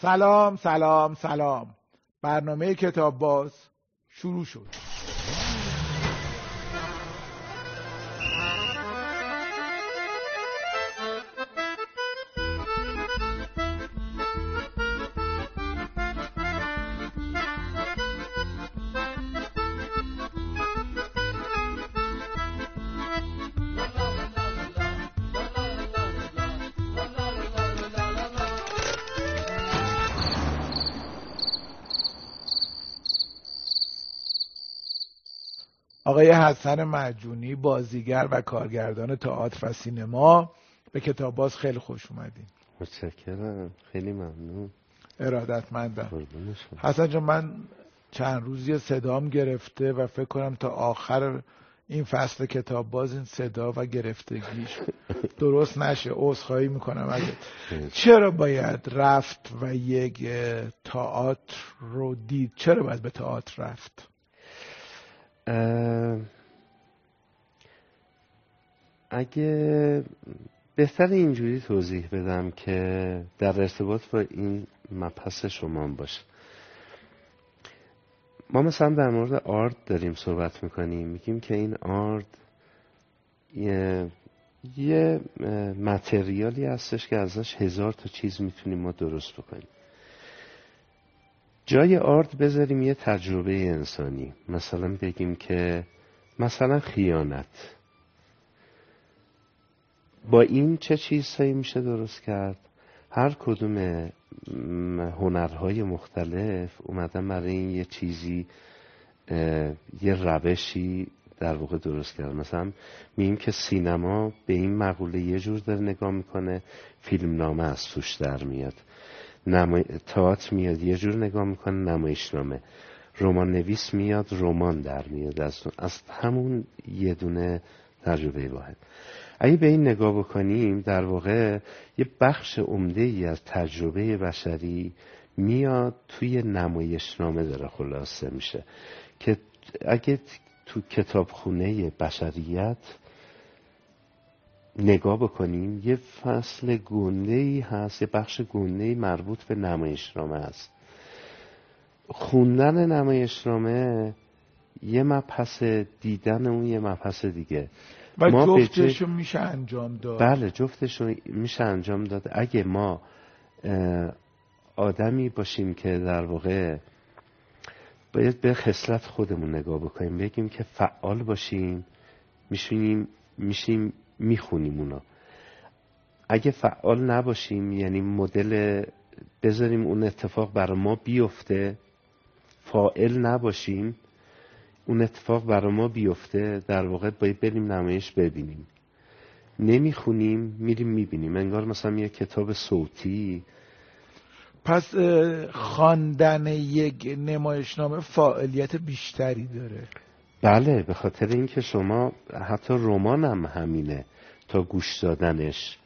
سلام. برنامه کتاب باز شروع شد. آقای حسن معجونی، بازیگر و کارگردان تئاتر و سینما، به کتاب باز خیلی خوش اومدین. متشکرم، خیلی ممنون. ارادتمندم. حسن جان، من چند روزی صدام گرفته و فکر کنم تا آخر این فصل کتاب باز این صدا و گرفتگیش درست نشه. عذرخواهی میکنم ازت. چرا باید رفت و یک تئاتر رو دید؟ چرا باید به تئاتر رفت؟ اگه بهتر اینجوری توضیح بدم که در ارتباط با این مبحث شما باشه، ما مثلا در مورد آرد داریم صحبت میکنیم، میگیم که این آرد یه متریالی هستش که ازش 1000 تا چیز میتونیم ما درست بکنیم. جای آرد بذاریم یه تجربه انسانی، مثلا بگیم که مثلا خیانت، با این چه چیزهایی میشه درست کرد؟ هر کدوم هنرهای مختلف اومدن برای این یه چیزی، یه روشی در واقع درست کرد. مثلا میگیم که سینما به این مقوله یه جور داره نگاه میکنه، فیلمنامه از توش در میاد. تئاتر میاد یه جور نگاه میکنه، نمایشنامه. رمان نویس میاد، رمان در میاد از همون یه دونه تجربه واحد. اگه به این نگاه بکنیم، در واقع یه بخش عمده‌ای از تجربه بشری میاد توی نمایشنامه داره خلاصه میشه، که اگه تو کتابخونه بشریت نگاه بکنیم، یه فصل گنده‌ای هست، یه بخش گنده‌ای مربوط به نمایشنامه است. خوندن نمایشنامه یه مبحث، دیدن اون یه مبحث دیگه. و جفتشو میشه انجام داد. بله، جفتشو میشه انجام داد. اگه ما آدمی باشیم که در واقع باید به خصلت خودمون نگاه بکنیم، بگیم که فعال باشیم، میشیم میخونیم اونا. اگه فعال نباشیم، یعنی مدل بذاریم اون اتفاق برای ما بیفته، فاعل نباشیم، اون اتفاق برای ما بیفته، در واقع باید بریم نمایش ببینیم. نمیخونیم، میریم میبینیم، انگار مثلا یه کتاب صوتی. پس خواندن یک نمایشنامه فاعلیت بیشتری داره. بله، به خاطر اینکه شما حتی رمان هم همینه تا گوش دادنش،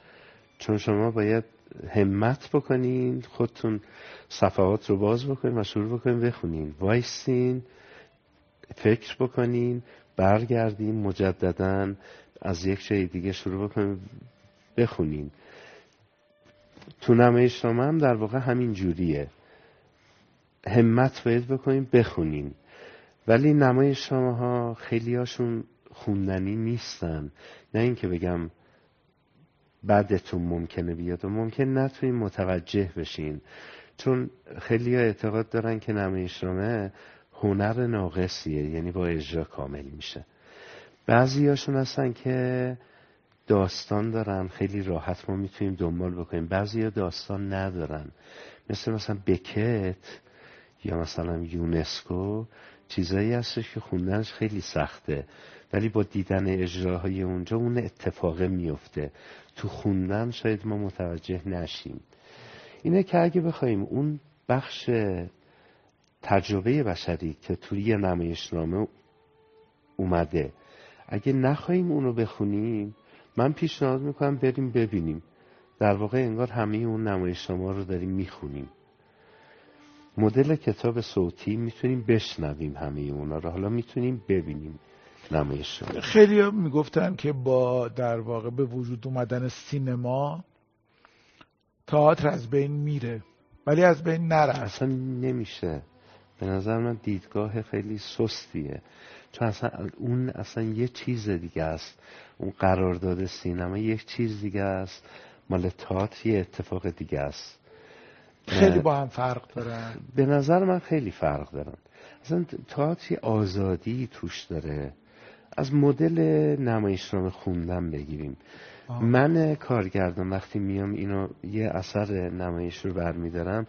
چون شما باید همت بکنین، خودتون صفحات رو باز بکنین و شروع بکنین بخونین، وایسین، فکر بکنین، برگردین مجدداً از یک جای دیگه شروع بکنین بخونین. تو نمایشنامه هم در واقع همین جوریه، همت باید بکنین بخونین. ولی نمایشنامه‌ها خیلی هاشون خوندنی نیستن. نه اینکه بگم بعدتون ممکنه بیاد و ممکن نتونین متوجه بشین، چون خیلی ها اعتقاد دارن که نمایشنامه هنر ناقصیه، یعنی با اجرا کامل میشه. بعضی هاشون هستن که داستان دارن، خیلی راحت ما میتونیم دنبال بکنیم. بعضی ها داستان ندارن، مثلا بکت یا مثلا یونسکو، چیزایی هستش که خوندنش خیلی سخته، ولی با دیدن اجراهای اونجا اون اتفاقه میفته. تو خوندن شاید ما متوجه نشیم. اینه که اگه بخوایم اون بخش تجربه بشری که توی نمایشنامه اومده، اگه نخوایم اونو بخونیم، من پیشنهاد میکنم بریم ببینیم. در واقع انگار همه اون نمایشنامه رو داریم میخونیم. مدل کتاب صوتی میتونیم بشنویم همه اونا رو، حالا میتونیم ببینیم نمایش. خیلی ها میگفتن که با در واقع به وجود اومدن سینما، تئاتر از بین میره. ولی از بین نره. اصلا نمیشه، به نظر من دیدگاه خیلی سستیه، چون اصلا اون اصلا یه چیز دیگه است، اون قرارداد سینما یک چیز دیگه است، مال تئاتر یه اتفاق دیگه است، خیلی با هم فرق دارن. به نظر من خیلی فرق دارن. اصلا تئاتر آزادی توش داره، از مدل نمایشنامه خوندن بگیریم. من کارگردان وقتی میام اینو یه اثر نمایش رو برمیدارم،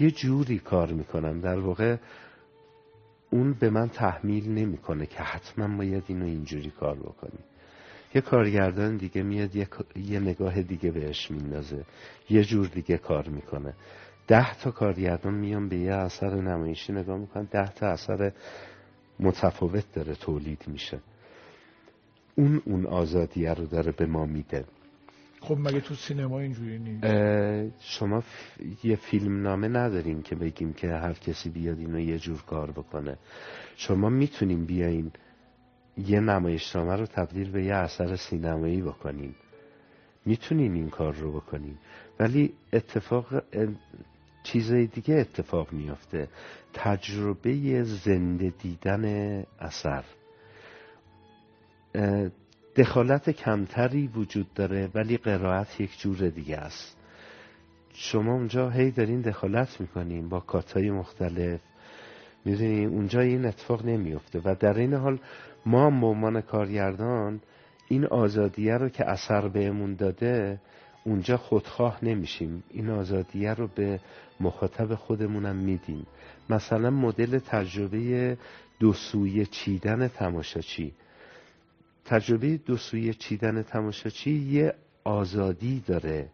یه جوری کار میکنم در واقع اون به من تحمیل نمیکنه که حتما باید اینو اینجوری کار بکنی. یه کارگردان دیگه میاد یه نگاه دیگه بهش میندازه، یه جور دیگه کار میکنه. 10 تا کارگردان میام به یه اثر نمایشی نگاه میکنن، 10 تا اثر متفاوت داره تولید میشه. اون آزادیه رو داره به ما میده. خب مگه تو سینما اینجوری نیست؟ شما یه فیلم نامه نداریم که بگیم که هر کسی بیاد اینو یه جور کار بکنه. شما میتونیم بیاین یه نمایشنامه رو تبدیل به یه اثر سینمایی بکنین، میتونین این کار رو بکنین، ولی چیزای دیگه اتفاق میافته، تجربه زنده دیدن اثر، دخالت کمتری وجود داره ولی قرائت یک جور دیگه است. شما اونجا هی دارین دخالت میکنین با کاتای مختلف، میدونین اونجا این اتفاق نمیفته. و در این حال ما به عنوان کارگردان این آزادیه رو که اثر بهمون داده اونجا خودخواه نمیشیم، این آزادیه رو به مخاطب خودمونم میدیم. مثلا مدل تجربه دوسویه چیدن تماشاچی، تجربه دوسویه چیدن تماشاچی یه آزادی داره،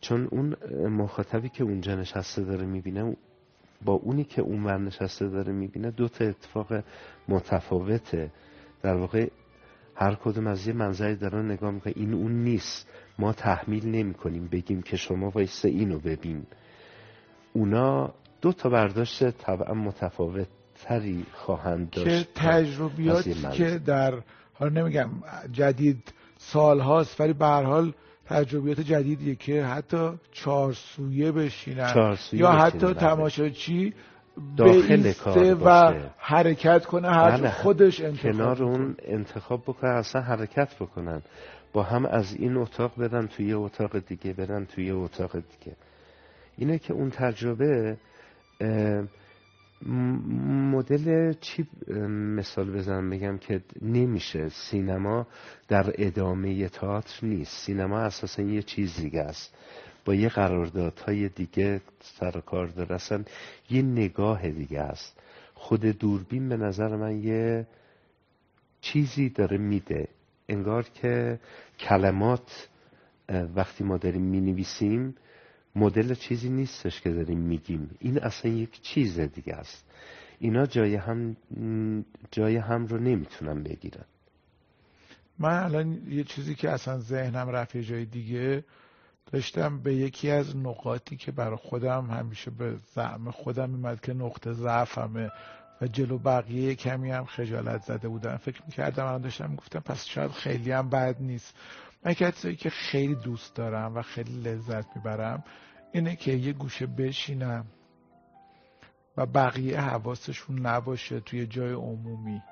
چون اون مخاطبی که اونجا نشسته داره میبینه با اونی که اونور نشسته داره میبینه دوتا اتفاق متفاوته. در واقع هر کدوم از یه منظری دارن نگاه میکنه، این اون نیست، ما تحمیل نمیکنیم بگیم که شما وایسه اینو ببین. اونا دوتا برداشت طبعا متفاوت تری خواهند داشت. که تجربیاتی که در حالا نمیگم جدید سال هاست، ولی به هر حال تجربیات جدیدیه که حتی چارسویه بشینن یا حتی تماشاچی داخل کار و حرکت کنه، هر خودش انتخاب کنار اون انتخاب بکنه، اصلا حرکت بکنن، با هم از این اتاق برن توی اتاق دیگه، برن توی اتاق دیگه. اینه که اون تجربه مدل چی مثال بزنم بگم که نمیشه. سینما در ادامه تئاتر نیست، سینما اساسا یه چیز دیگه است، با یه قراردادهای دیگه سر کار داره، اصلا یه نگاه دیگه است. خود دوربین به نظر من یه چیزی داره میده، انگار که کلمات وقتی ما داریم مینویسیم مدل چیزی نیستش که داریم میگیم، این اصلا یک چیز دیگه است. اینا جای هم رو نمیتونن بگیرن. من الان یه چیزی که اصلا ذهنم رفت جای دیگه، داشتم به یکی از نقاطی که برای خودم همیشه به زعم خودم میمد که نقطه ضعفمه و جلو بقیه کمی هم خجالت زده بودم فکر میکردم، الان داشتم میگفتم پس شاید خیلی هم بد نیست. من کسایی که خیلی دوست دارم و خیلی لذت میبرم اینه که یه گوشه بشینم و بقیه حواسشون نباشه توی جای عمومی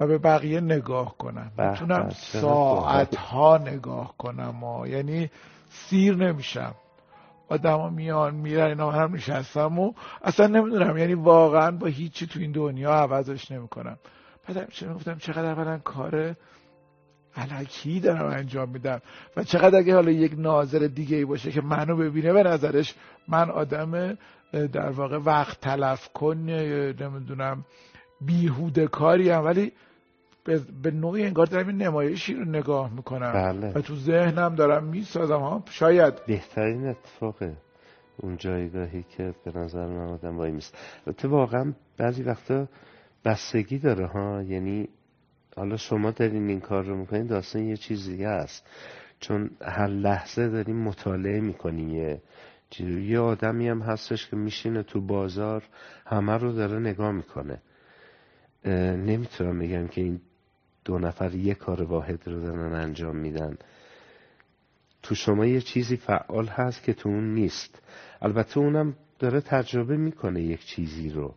و به بقیه نگاه کنم، میتونم ساعتها نگاه کنم یعنی سیر نمیشم. آدم ها میان میرن، اینا من هم نشستم و اصلا نمیدونم، یعنی واقعا با هیچی تو این دنیا عوضش نمی کنم. بعدم میگفتم چقدر اولا کاره الکی دارم انجام میدم و چقدر اگه حالا یک ناظر دیگه ای باشه که منو ببینه به نظرش من آدم در واقع وقت تلف کن نمیدونم بیهوده کاریم، ولی به نوعی انگار دارم این نمایشی رو نگاه میکنم. بله. و تو ذهنم دارم میسازم شاید بهترین اتفاقه اون جایگاهی که به نظر من آدم وای میست. تو واقعا بعضی وقتا بستگی داره یعنی حالا شما دارین این کار رو میکنین، داستان یه چیز دیگه است، چون هر لحظه دارین مطالعه میکنین. یه آدمی هم هستش که میشینه تو بازار همه رو داره نگاه میکنه. نمیتونم بگم که این 2 نفر یه کار واحد رو دارن انجام میدن. تو شما یه چیزی فعال هست که تو اون نیست. البته اونم داره تجربه میکنه، یک چیزی رو،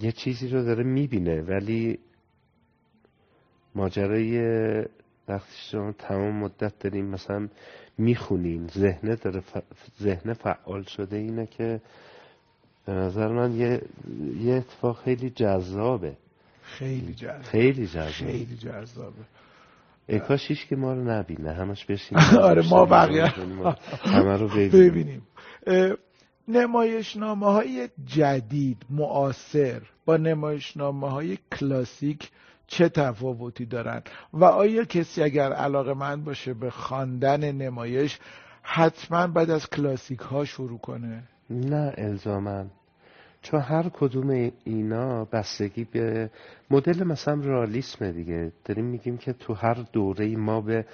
یه چیزی رو داره میبینه، ولی ماجرای وقتی شما تمام مدت داریم مثلا میخونین، ذهن فعال شده، اینه که به نظر من یه اتفاق خیلی جذابه، خیلی جذابه. ای کاشیش که ما رو نبینه، همش بشیم آره ما بقیه همه رو ببینیم. نمایشنامه‌های جدید معاصر با نمایشنامه‌های کلاسیک چه تفاوتی دارند و آیا کسی اگر علاقه‌مند باشه به خواندن نمایش حتما بعد از کلاسیک ها شروع کنه؟ نه الزاماً، چون هر کدوم اینا بستگی به مدل مثلا رئالیسم دیگه، داریم میگیم که تو هر دوره‌ای ما به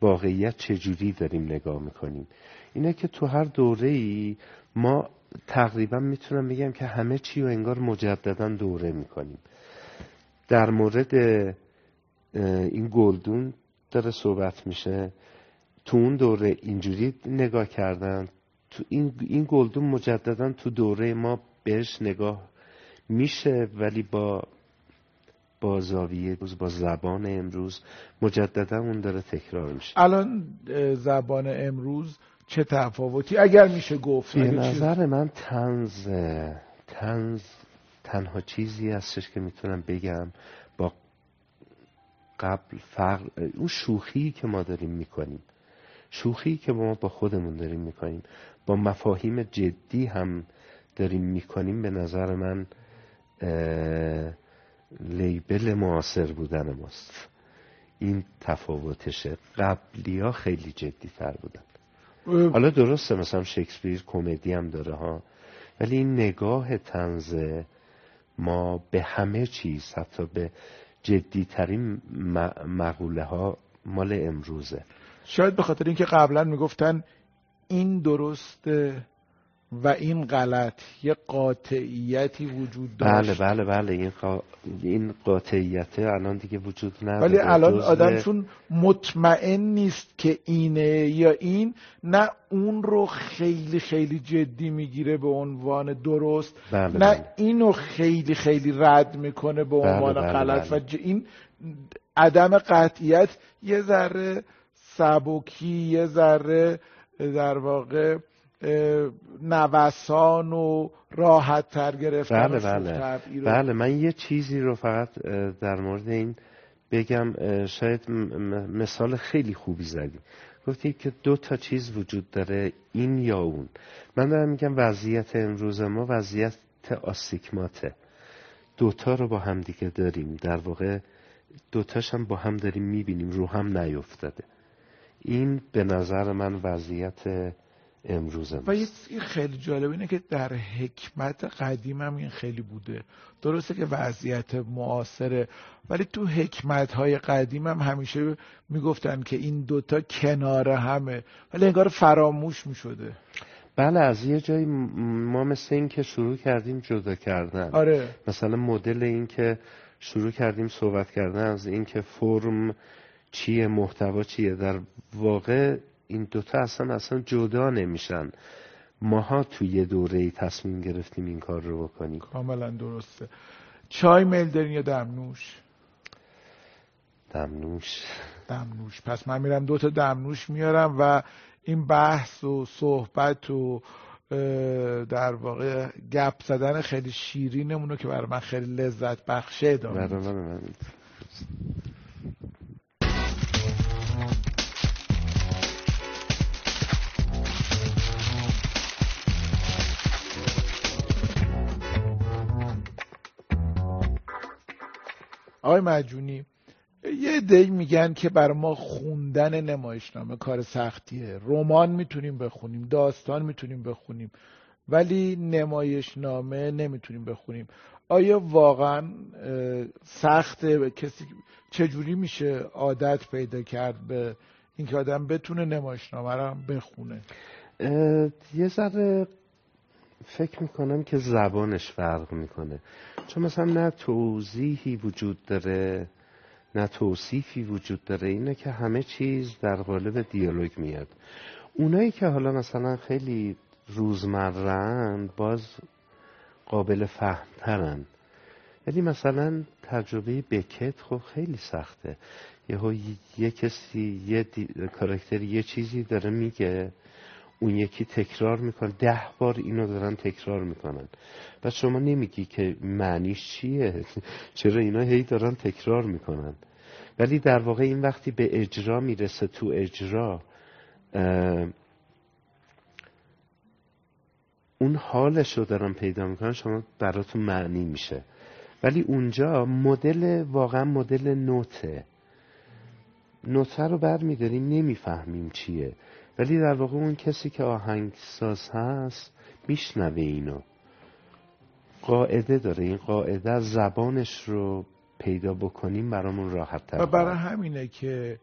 واقعیت چجوری داریم نگاه میکنیم. اینه که تو هر دوره‌ای ما تقریبا میتونم بگم که همه چی رو انگار مجددا دوره میکنیم. در مورد این گلدون داره صحبت میشه، تو اون دوره اینجوری نگاه کردن، تو این گلدون مجددا تو دوره ما بهش نگاه میشه، ولی با زاویه امروز، با زبان امروز مجددا اون داره تکرار میشه. الان زبان امروز چه تفاوتی اگر میشه گفت؟ به نظر من طنز تنها چیزی هستش که میتونم بگم با قبل فرق، اون شوخی که ما داریم میکنیم، شوخی که ما با خودمون داریم میکنیم، با مفاهیم جدی هم داریم میکنیم، به نظر من لیبل معاصر بودن ماست. این تفاوتشه. قبلی ها خیلی جدی تر بودن. حالا درسته مثلا شکسپیر کمدی هم داره ها، ولی این نگاه طنز ما به همه چیز، حتی به جدی ترین مقوله ها، مال امروزه. شاید به خاطر اینکه قبلا میگفتن این درسته و این غلط، یه قاطعیتی وجود داشت. بله این قاطعیت الان دیگه وجود نداره، ولی الان آدم چون مطمئن نیست که اینه یا این، نه اون رو خیلی خیلی جدی میگیره به عنوان درست، نه اینو خیلی خیلی رد میکنه به عنوان غلط. و این عدم قطعیت یه ذره سبکی، یه ذره در واقع نوسان و راحت تر گرفتن. بله من یه چیزی رو فقط در مورد این بگم، شاید مثال خیلی خوبی زدی، گفتی که دو تا چیز وجود داره، این یا اون. من دارم میگم وضعیت امروز ما وضعیت آستیگماته، دوتا رو با هم دیگه داریم، در واقع دوتاش هم با هم داریم میبینیم، رو هم نیفتاده. این به نظر من وضعیت امروز هم. و این خیلی جالب اینه که در حکمت قدیم هم این خیلی بوده. درسته که وضعیت معاصره، ولی تو حکمت‌های قدیم هم همیشه میگفتن که این دوتا کنار همه، ولی انگار فراموش میشده. بله، از یه جایی ما مثل این که شروع کردیم جدا کردن. آره. مثلا مدل این که شروع کردیم صحبت کردن از این که فرم چیه، محتوا چیه، در واقع این دوتا اصلا جدا نمیشن. ماها توی یه دوره‌ای تصمیم گرفتیم این کار رو بکنیم. کاملا درسته. چای میل دارین یا دمنوش؟ دمنوش. پس من میرم دوتا دمنوش میارم و این بحث و صحبت و در واقع گپ زدن خیلی شیرینمونو که برای من خیلی لذت بخشه ادامه میدم. برای من. آقای معجونی، یه عده میگن که برای ما خوندن نمایشنامه کار سختیه، رمان میتونیم بخونیم، داستان میتونیم بخونیم، ولی نمایشنامه نمیتونیم بخونیم. آیا واقعا سخته؟ کسی چجوری میشه عادت پیدا کرد به اینکه آدم بتونه نمایشنامه رو بخونه؟ یه ذره فکر میکنم که زبانش فرق میکنه، چون مثلا نه توضیحی وجود داره، نه توصیفی وجود داره، اینه که همه چیز در قالب دیالوگ میاد. اونایی که حالا مثلا خیلی روزمره‌اند باز قابل فهمترن، ولی مثلا تجربه بکت خب خیلی سخته. یه کسی کاراکتر یه چیزی داره میگه، اون یکی تکرار میکنه، 10 بار اینو دارن تکرار میکنن، بعد شما نمیگی که معنیش چیه، چرا اینا هی دارن تکرار میکنن. ولی در واقع این وقتی به اجرا میرسه، تو اجرا اون حالش رو دارن پیدا میکنن، شما براتون معنی میشه. ولی اونجا مدل واقعا مدل نوته رو برمیداریم، نمیفهمیم چیه، ولی در واقع اون کسی که آهنگساز هست میشنوه اینو، قاعده داره. این قاعده زبانش رو پیدا بکنیم برامون راحت تر. و برای همینه که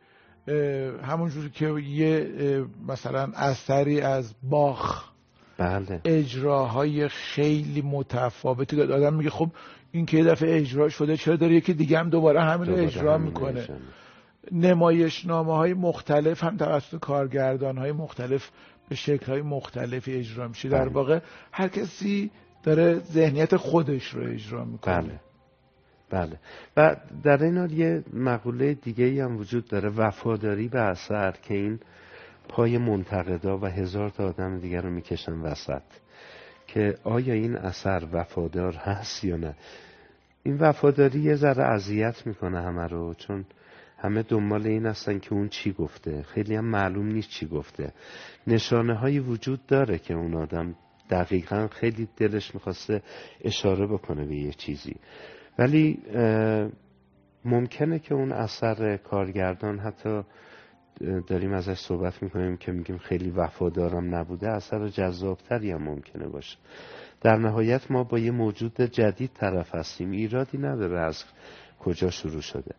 همونجور که یه مثلا اثری از باخ، بله، اجراهای خیلی متفاوتی که آدم میگه خب این که یه دفعه اجرا شده، چرا داره یکی دیگه هم دوباره همین رو اجرا میکنه. نمایشنامه‌های مختلف هم توسط کارگردان‌های مختلف به شکل‌های مختلفی اجرا میشه. در واقع هر کسی داره ذهنیت خودش رو اجرا میکنه. بله. بله. و در این حال یه مقوله دیگه‌ای هم وجود داره، وفاداری به اثر، که این پای منتقدا و 1000 تا آدم دیگر رو میکشن وسط که آیا این اثر وفادار هست یا نه. این وفاداری یه ذره اذیت میکنه همه رو، چون همه دنبال این هستن که اون چی گفته، خیلی هم معلوم نیست چی گفته. نشانه هایی وجود داره که اون آدم دقیقا خیلی دلش میخواسته اشاره بکنه به یه چیزی، ولی ممکنه که اون اثر کارگردان، حتی داریم ازش صحبت میکنیم که میگیم خیلی وفادارم نبوده، اثر جذابتری هم ممکنه باشه. در نهایت ما با یه موجود جدید طرف هستیم، ایرادی نداره از کجا شروع شده.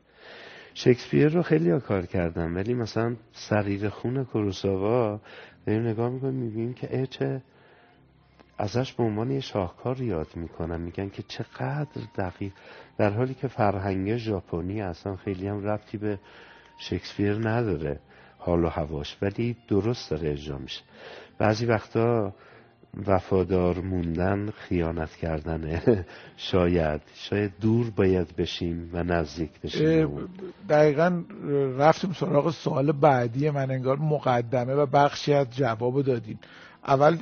شکسپیر رو خیلی کار کردم، ولی مثلا سریر خون کروساوا داریم نگاه میکنیم، میبینیم که چه ازش به عنوان یه شاهکار یاد میکنن، میگن که چقدر دقیق، در حالی که فرهنگ ژاپنی اصلا خیلی هم ربطی به شکسپیر نداره، حال و هواش، ولی درست داره اجرا میشه. بعضی وقتا وفادار موندن خیانت کردنه. شاید دور باید بشیم و نزدیک بشیم. دقیقاً رفتیم سراغ سوال بعدی من، انگار مقدمه و بخشی از جوابو دادین. اول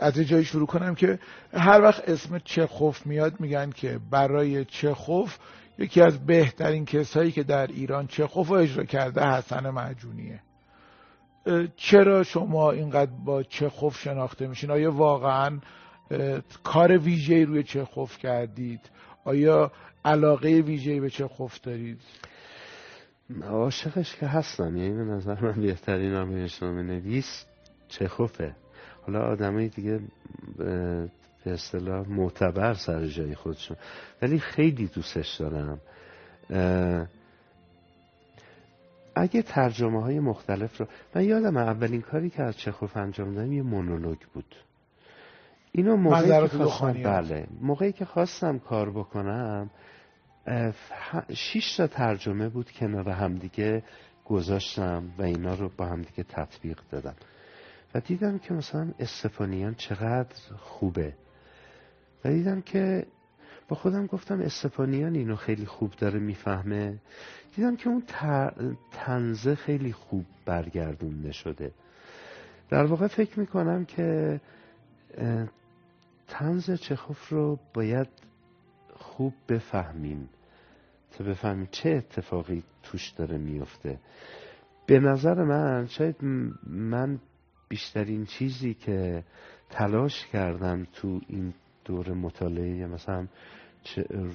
از یه جایی شروع کنم که هر وقت اسم چخوف میاد میگن که برای چخوف یکی از بهترین کسایی که در ایران چخوف رو اجرا کرده حسن معجونیه. چرا شما اینقدر با چخوف شناخته میشین؟ آیا واقعا کار ویژه‌ای روی چخوف کردید؟ آیا علاقه ویژه‌ای به چخوف دارید؟ عاشقش که هستم، یعنی به نظر من بهترین نویس چخوفه. حالا آدمای دیگه به اصطلاح معتبر سر جای خودشون، ولی خیلی دوستش دارم. اگه ترجمه های مختلف رو، من یادم اولین کاری که از چخوف انجام دادم یه مونولوگ بود. اینو موقعی که خواستم کار بکنم 6 تا ترجمه بود کنار هم دیگه گذاشتم و اینا رو با هم دیگه تطبیق دادم و دیدم که مثلا استپانیان چقدر خوبه، و دیدم که با خودم گفتم استپانیان اینو خیلی خوب داره میفهمه، دیدم که اون طنزه خیلی خوب برگردونده شده. در واقع فکر میکنم که طنز چخوف رو باید خوب بفهمیم تا بفهمیم چه اتفاقی توش داره میفته. به نظر من شاید من بیشترین چیزی که تلاش کردم تو این دور مطالعه مثلا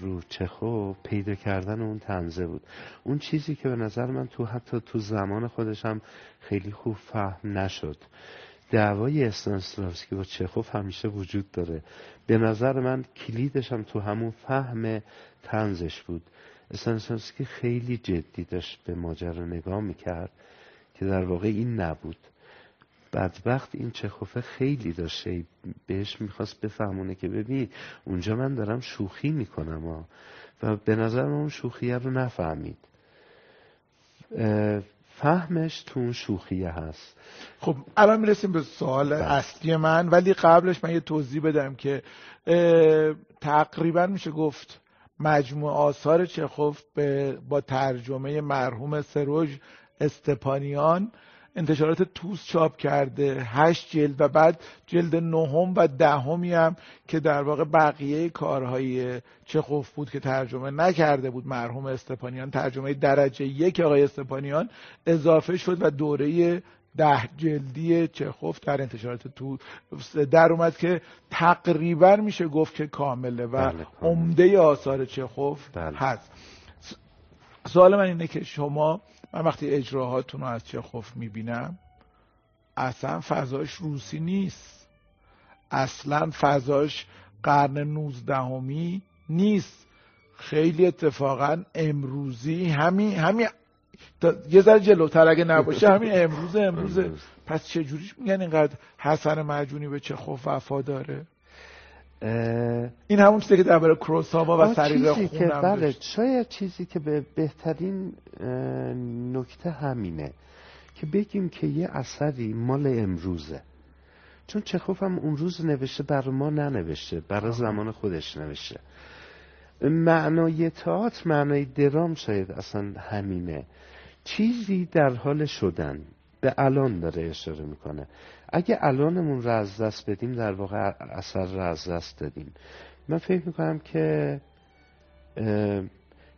رو چخوف پیدا کردن اون طنزه بود، اون چیزی که به نظر من حتی تو زمان خودش هم خیلی خوب فهم نشد. دعوای استانسلاوسکی با چخوف همیشه وجود داره، به نظر من کلیدش هم تو همون فهم طنزش بود. استانسلاوسکی خیلی جدی داشت به ماجرا نگاه میکرد که در واقع این نبود. بدبخت این چخوفه خیلی داشته بهش میخواست بفهمونه که ببین اونجا من دارم شوخی میکنم و به نظر من اون شوخیه رو نفهمید. فهمش تو اون شوخیه هست. خب الان میرسیم به سوال اصلی من، ولی قبلش من یه توضیح بدم که تقریبا میشه گفت مجموع آثار چخوف با ترجمه مرحوم سروج استپانیان انتشارات توس چاپ کرده، 8 جلد و بعد جلد 9 و 10 هم که در واقع بقیه کارهای چخوف بود که ترجمه نکرده بود مرحوم استپانیان، ترجمه درجه 1 آقای استپانیان اضافه شد و دوره 10 جلدی چخوف در انتشارات توس در اومد که تقریبا میشه گفت که کامله و عمده آثار چخوف هست. سوال من اینه که شما، من وقتی اجراهاتون رو از چخوف میبینم اصلا فضاش روسی نیست، اصلا فضاش قرن 19 نیست، خیلی اتفاقا امروزی، همین یه ذره جلوتر اگه نباشه همین امروزه. پس چجوری میگن اینقدر حسن معجونی به چخوف وفاداره؟ این همون چیزی که درباره کروساوا و سریر خونم بله، شاید چیزی که به بهترین نکته همینه که بگیم که یه اثری مال امروزه، چون چخوف هم اون روز نوشته، بر ما ننوشته، برای زمان خودش نوشته. معنای تئاتر، معنای درام شاید اصلا همینه، چیزی در حال شدن، به الان داره اشاره میکنه. اگه الانمون رو از دست بدیم در واقع اثر رو از دست دادیم. من فکر میکنم که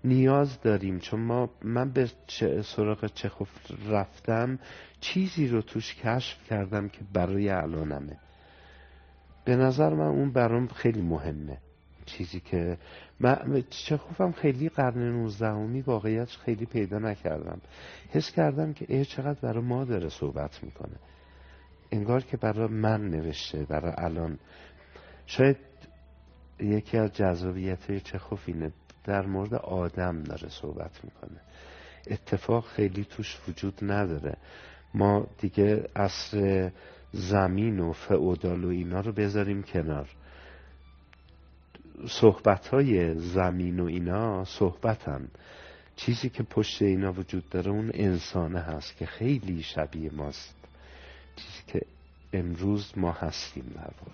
نیاز داریم، چون من به سراغ چخوف رفتم چیزی رو توش کشف کردم که برای الانمه. به نظر من اون برام خیلی مهمه، چیزی که من چخوفم خیلی قرن 19 واقعیتش خیلی پیدا نکردم، حس کردم که چقدر برای ما داره صحبت میکنه، انگار که برای من نوشته، برای الان. شاید یکی از جذابیت‌های چخوف اینه، در مورد آدم داره صحبت میکنه، اتفاق خیلی توش وجود نداره. ما دیگه عصر زمین و فئودال و اینا رو بذاریم کنار، صحبت‌های زمین و اینا صحبتن، چیزی که پشت اینا وجود داره اون انسانه هست که خیلی شبیه ماست، چیزی که امروز ما هستیم در واقع.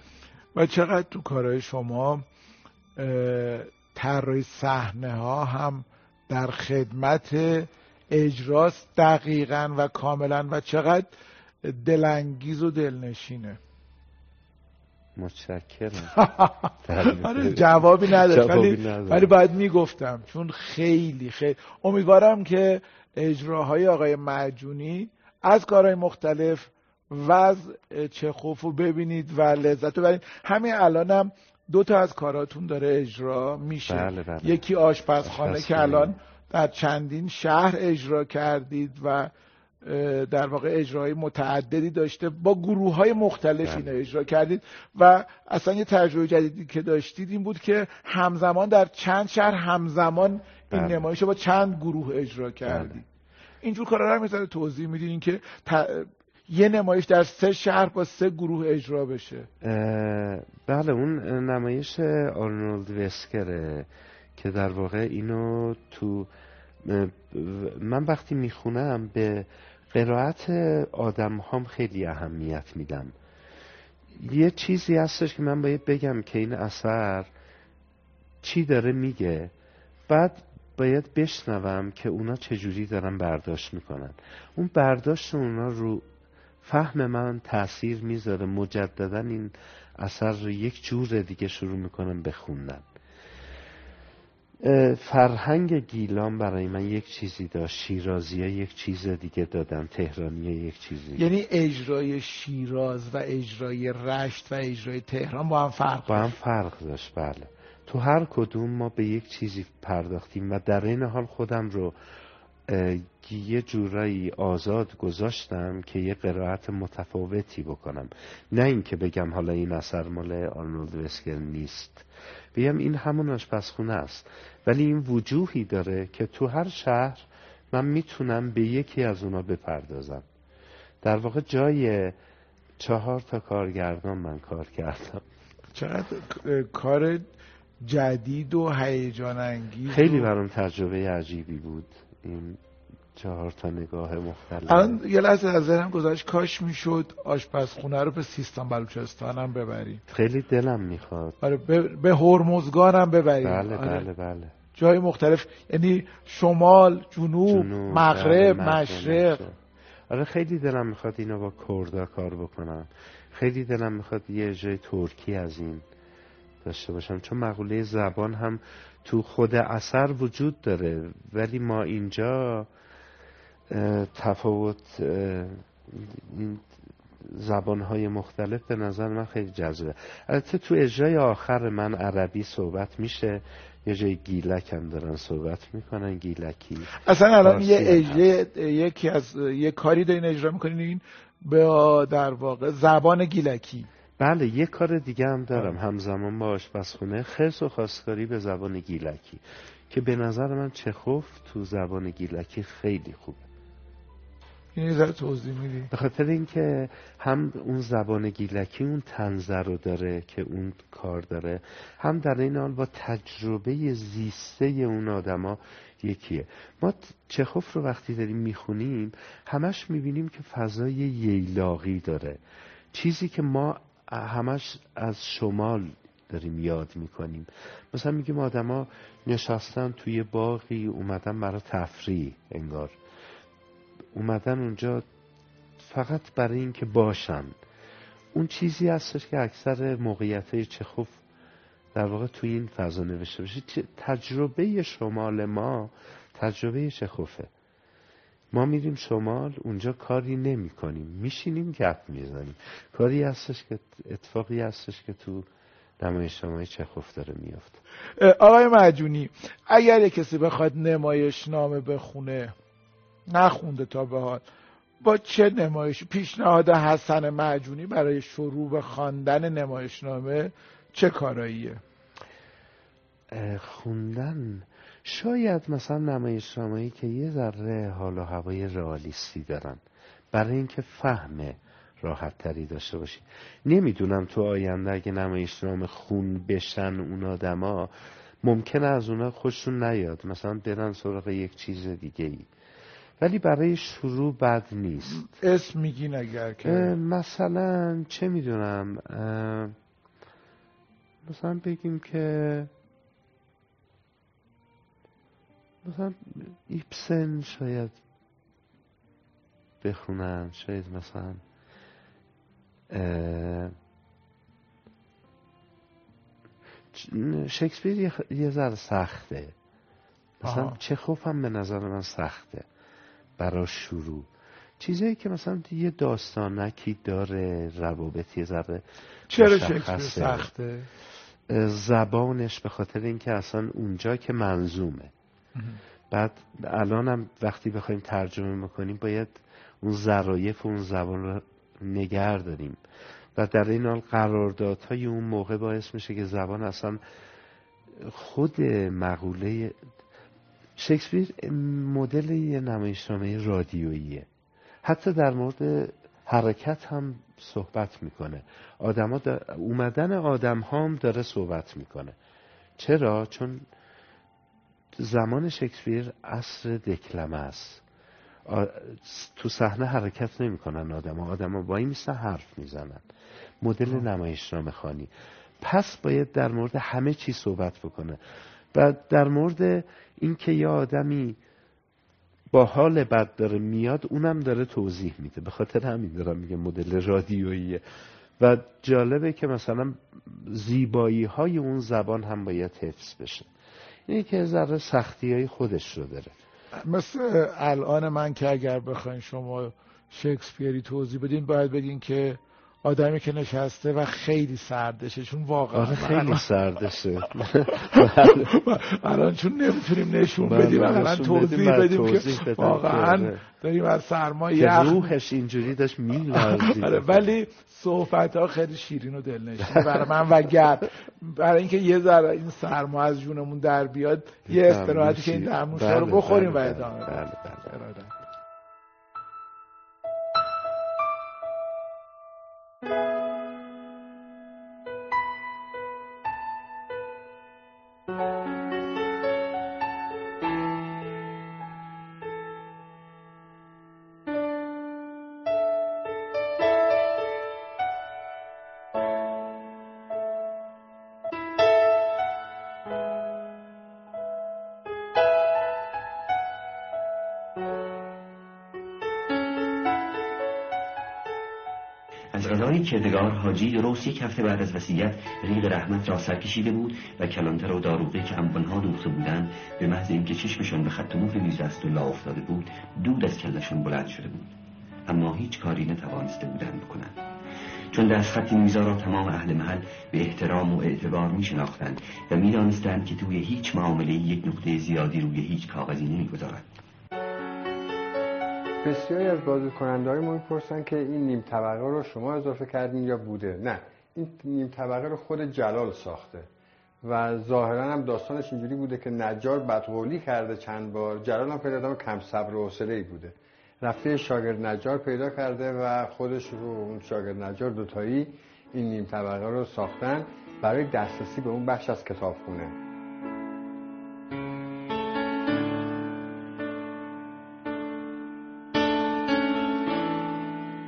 و چقدر تو کارهای شما طراحی صحنه‌ها هم در خدمت اجراست دقیقاً و کاملاً، و چقدر دلانگیز و دلنشینه. متشکرم. آره جوابی نداشت ولی باید میگفتم، چون خیلی امیدوارم که اجراهای آقای معجونی از کارهای مختلف وضع چخوف رو ببینید و لذت رو برید. همین الانم 2 تا از کاراتون داره اجرا میشه. بله. یکی آشپزخانه که الان در چندین شهر اجرا کردید و در واقع اجراهای متعددی داشته، با گروه های مختلف اینا اجرا کردید و اصلا یه تجربه جدیدی که داشتید این بود که همزمان در چند شهر همزمان این نمایش رو با چند گروه اجرا کردید. اینجور کارا رو میذاره توضیح میدین که یه نمایش در 3 شهر با 3 گروه اجرا بشه. بله، اون نمایش آرنولد ویسکره که در واقع اینو تو من وقتی میخونم به قرائت آدم هم خیلی اهمیت میدم. یه چیزی هستش که من باید بگم که این اثر چی داره میگه، بعد باید بشنوم که اونا چجوری دارن برداشت میکنن. اون برداشت اونا رو فهم من تأثیر میذاره، مجددا این اثر رو یک جور دیگه شروع میکنم بخوندن. فرهنگ گیلان برای من یک چیزی داشت، شیرازی‌ها یک چیز دیگه دادن، تهرانی‌ها یک چیزی. یعنی اجرای شیراز و اجرای رشت و اجرای تهران با هم فرق داشت. بله، تو هر کدوم ما به یک چیزی پرداختیم و در این حال خودم رو یه جورایی آزاد گذاشتم که یه قرائت متفاوتی بکنم. نه اینکه بگم حالا این اثر مال آرنولد ویسکر نیست، بگم این همون آشپزخونه است، ولی این وجوهی داره که تو هر شهر من میتونم به یکی از اونا بپردازم. در واقع جای 4 تا کارگردان من کار کردم. چقدر کار جدید و هیجان انگیز، خیلی برام تجربه عجیبی بود این چهار تا نگاه مختلف. الان یه لحظه از ذهنم گذشت کاش میشد آشپزخونه رو به سیستان بلوچستان هم ببریم. خیلی دلم میخواد. آره به هرمزگان هم ببریم. بله بله بله, بله. جای مختلف یعنی شمال، جنوب، مغرب، بله، مشرق. آره خیلی دلم میخواد اینو با کردا کار بکنم. خیلی دلم میخواد یه جای ترکی از این داشته باشم، چون مقوله زبان هم تو خود اثر وجود داره، ولی ما اینجا تفاوت این زبان‌های مختلف به نظر من خیلی جذابه. البته تو اجرای آخر من عربی صحبت میشه، یه جای گیلک هم دارن صحبت میکنن، گیلکی. اصلا الان یه اجرای یکی از یه کاری دارین اجرا میکنین این به در واقع زبان گیلکی. بله یه کار دیگه هم دارم همزمان با آشپزخونه، خرس و خواستگاری به زبان گیلکی که به نظر من چخوف تو زبان گیلکی خیلی خوبه. یه ذره توضیح میدی؟ به خاطر اینکه هم اون زبان گیلکی اون طنزه رو داره که اون کار داره، هم در این حال با تجربه زیسته اون آدما یکیه. ما چخوف رو وقتی داریم میخونیم همش میبینیم که فضای ییلاقی داره، چیزی که ما همش از شمال داریم یاد میکنیم. مثلا میگیم آدما نشستن توی باغی، اومدن برای تفریح، انگار اومدن اونجا فقط برای این که باشن. اون چیزی هستش که اکثر موقعیت‌های چخوف در واقع توی این فضا نوشته بشه. تجربه شمال ما تجربه چخوفه. ما میریم شمال، اونجا کاری نمی کنیم، میشینیم گپ میزنیم. کاری هستش که اتفاقی هستش که تو نمایشنامه چخوف داره میافته. آقای معجونی، اگر یک کسی بخواد نمایشنامه بخونه نخونده تا به حال، با چه نمایش پیشنهاد حسن معجونی برای شروع به خواندن نمایشنامه چه کاراییه؟ خوندن شاید مثلا نمایشنامه‌ای که یه ذره حال و هوای رئالیستی دارن، برای اینکه فهم راحت‌تری داشته باشی. نمیدونم تو آینده اگه نمایشنامه خون بشن اون آدما ممکنه از اونها خوششون نیاد، مثلا برن سراغ یک چیز دیگه‌ای، ولی برای شروع بد نیست. اسم میگین اگر که مثلا چه میدونم، مثلا بگیم که مثلا ایبسن شاید بخونن، شاید مثلا شکسپیر یه ذره سخته، مثلا چخوف هم به نظر من سخته برای شروع. چیزایی که مثلا یه داستانکی داره، روابط یه ذره. چرا شکسپیر سخته؟ زبانش، به خاطر اینکه اصلا اونجا که منظومه بعد الان هم وقتی بخوایم ترجمه میکنیم باید اون ظرایف اون زبان رو نگه داریم و در این حال قراردادهای اون موقع باعث میشه که زبان اصلا خود مقوله شکسپیر مدل یه نمایشنامه رادیوییه. حتی در مورد حرکت هم صحبت میکنه، آدم اومدن آدم ها هم داره صحبت میکنه. چرا؟ چون زمان شکسپیر عصر دکلمه است. تو صحنه حرکت نمی‌کنن آدم‌ها، آدم‌ها وایمیستن حرف می‌زنن. مدل نمایشنامه خوانی. پس باید در مورد همه چی صحبت بکنه و در مورد اینکه یه آدمی با حال بد داره میاد اونم داره توضیح میده. به خاطر همین دارم میگه مدل رادیوییه و جالبه که مثلا زیبایی‌های اون زبان هم باید حفظ بشه. این که ذره سختیای خودش رو داره. مثل الان من که اگر بخواین شما شکسپیری توضیح بدین باید بگین که آدمی که نشسته و خیلی سردشه، چون واقعا خیلی سردشه. الان چون نمیتونیم نشون بدیم، الان توضیح بدیم که واقعا داریم از سرما یخ، روحش اینجوری داشت میلرزید، ولی صحبت‌ها خیلی شیرین و دلنشین برای من و گرد، برای اینکه یه ذره این سرما از جونمون در بیاد، یه استراحتی که این درموشا رو بخوریم و ادامه بدیم. از غذای کردگار حاجی یوروس یک هفته بعد از وصیت ریق رحمت را سرکشیده بود و کلانتر و داروغه که انبانها دوخته بودند به محض اینکه چشمشان به خط موف میزدالله افتاده بود دود از کلشون بلند شده بود، اما هیچ کاری نتوانسته بودند بکنند، چون دست خط میزا را تمام اهل محل به احترام و اعتبار میشناختند و میدانستند که توی هیچ معامله یک نقطه زیادی روی هیچ کاغذی نمیگذارند. بسیاری از بازدیدکننده‌های ما می‌پرسن که این نیم طبقه رو شما اضافه کردین یا بوده؟ نه، این نیم طبقه رو خود جلال ساخته و ظاهراً هم داستانش اینجوری بوده که نجار بدقولی کرده چند بار. جلال هم پیدا آدم کم صبر و حوصله‌ای بوده، رفته شاگرد نجار پیدا کرده و خودش رو اون شاگرد نجار دوتایی این نیم طبقه رو ساختن برای دسترسی به اون بخش از کتابخونه.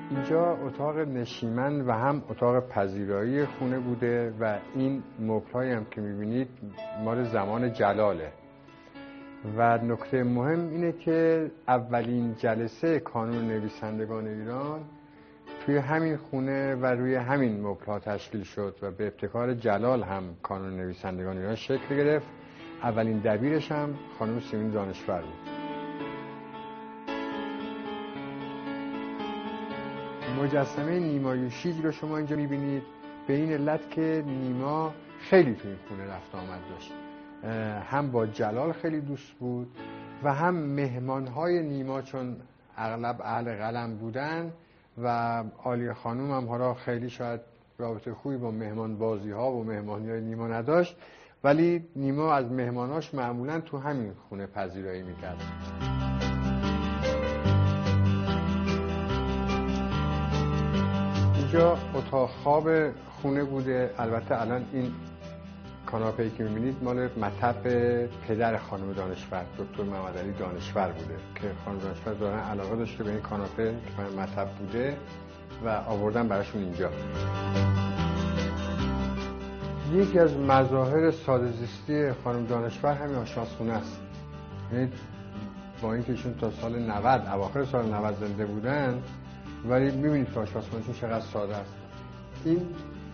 اینجا اتاق نشیمن و هم اتاق پذیرایی خونه بوده و این مبل‌هایی هم که می‌بینید مال زمان جلاله و نکته مهم اینه که اولین جلسه کانون نویسندگان ایران توی همین خونه و روی همین مبل‌ها تشکیل شد و به ابتکار جلال هم کانون نویسندگان ایران شکل گرفت. اولین دبیرش هم خانم سیمین دانشفر بود. مجسمه نیما یوشیج رو شما اینجا می‌بینید به این علت که نیما خیلی توی این خونه رفت آمد داشت، هم با جلال خیلی دوست بود و هم مهمان‌های نیما چون اغلب اهل قلم بودن و آلی خانوم هم حالا خیلی شاید رابطه خوبی با مهمانبازی‌ها و مهمانی‌های نیما نداشت، ولی نیما از مهماناش معمولاً تو همین خونه پذیرایی می‌کرد. اینجا اتاق خواب خونه بوده. البته الان این کاناپه‌ای که می‌بینید مال مطب پدر خانم دانشفر، دکتر محمد علی دانشفر بوده که خانم دانشفر دارن علاقه داشته به این کاناپه که مطب بوده و آوردن براشون اینجا. یکی از مظاهر ساده‌زیستی خانم دانشفر همین آشپزخونه است. یعنی با اینکه ایشون تا سال 90 اواخر سال 90 زنده بودن ولی می‌بینید که آشپزخونه‌شون چقدر ساده است. این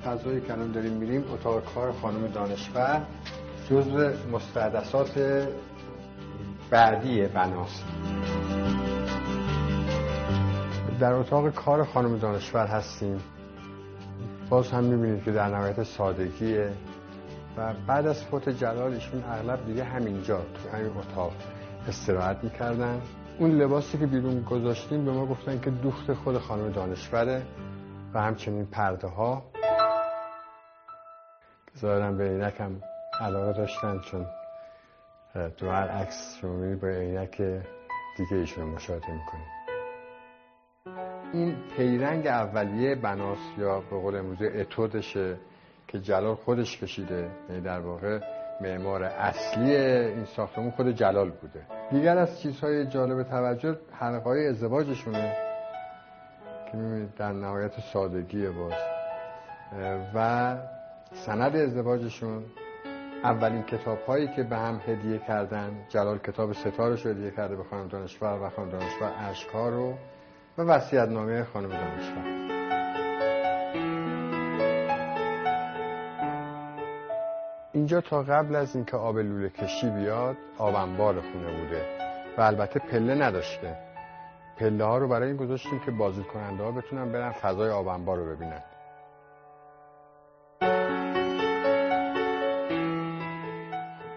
فضایی که الان داریم می‌ریم اتاق کار خانم دانشور جزو مستحدثات بعدی بناست. در اتاق کار خانم دانشور هستیم، باز هم می‌بینید که در نهایت سادگیه و بعد از فوت جلال ایشون اغلب دیگه همینجا تو همین اتاق استراحت می‌کردن. اون لباسی که بیرون گذاشتیم به ما گفتن که دوخت خود خانم دانشوره و همچنین پرده ها که ظاهرا به عینک هم علاقه داشتن، چون تو هر عکس شما می‌بینید با عینک دیگه ایشون مشاهده می‌کنید. این پیرنگ اولیه بناست یا به قول امروزه اتودشه که جلال خودش کشیده، یعنی در واقع معمار اصلی این ساختمون خود جلال بوده. دیگر از چیزهای جالب توجه حلقه‌های ازدواجشونه که می‌بینید در نهایت سادگی باز و سند ازدواجشون، اولین کتاب‌هایی که به هم هدیه کردن، جلال کتاب ستارش رو هدیه کرده به خانم دانشور و خانم دانشور اشک‌ها رو و وصیت‌نامه خانم دانشور. اینجا تا قبل از اینکه آب لوله کشی بیاد آب انبار خونه بوده و البته پله نداشته. پله ها رو برای این گذاشتیم که بازدیدکننده ها بتونن برن فضای آب انبار رو ببینن.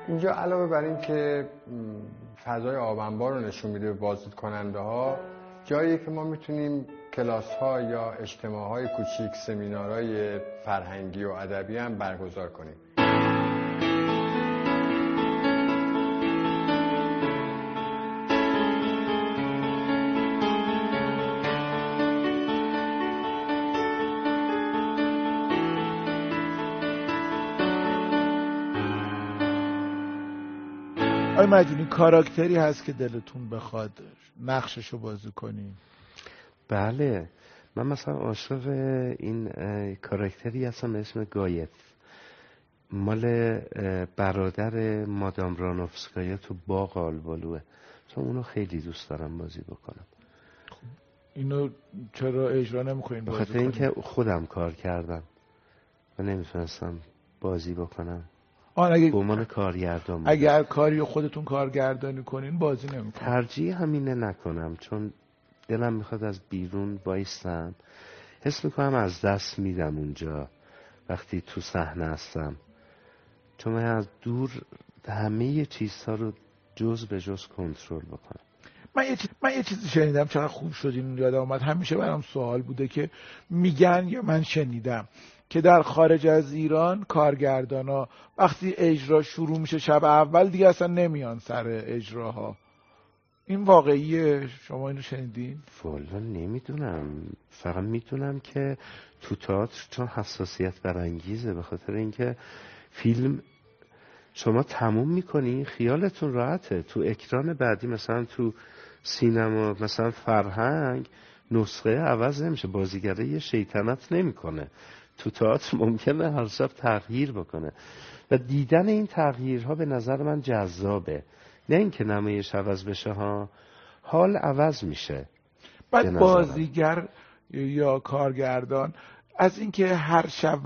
اینجا علاوه بر این که فضای آب انبار رو نشون میده به بازدیدکننده ها، جایی که ما میتونیم کلاس ها یا اجتماع های کوچیک، سمینارهای فرهنگی و ادبی هم برگزار کنیم. آقای معجونی، کاراکتری هست که دلتون بخواد نقششو بازی کنین؟ بله، من مثلا عاشق این کاراکتری هستم به اسم گایت، مال برادر مادام رانوفسکایا تو باغ آلبالوه. تو اونو خیلی دوست دارم بازی بکنم. اینو چرا اجرا نمی‌کنین؟ بخاطر اینکه خودم کار کردم و نمیتونستم بازی بکنم. به عنوان کارگردان اگر کاری خودتون کارگردانی کنین بازی نمی‌کنین. ترجیح همینه نکنم، چون دلم میخواد از بیرون بایستم. حس میکنم از دست میدم اونجا وقتی تو صحنه هستم، چون من از دور همه چیزها رو جز به جز کنترل بکنم. من یه چیزی شنیدم، چقدر خوب شدین یادم اومد. همیشه برام سوال بوده که میگن یا من شنیدم که در خارج از ایران کارگردانا وقتی اجرا شروع میشه شب اول دیگه اصلا نمیان سر اجراها. این واقعیه؟ شما اینو شنیدین؟ والا نمیدونم، فقط میدونم که تو تئاتر چون حساسیت برانگیزه، به خاطر اینکه فیلم شما تموم میکنی خیالتون راحته، تو اکران بعدی مثلا تو سینما مثلا فرهنگ نسخه عوض نمیشه، بازیگره یه شیطنت نمیکنه. تو تئاتر ممکنه هر شب تغییر بکنه و دیدن این تغییرها به نظر من جذابه، نه اینکه نمایش عوض بشه ها، حال عوض میشه. بعد بازیگر یا کارگردان از اینکه هر شب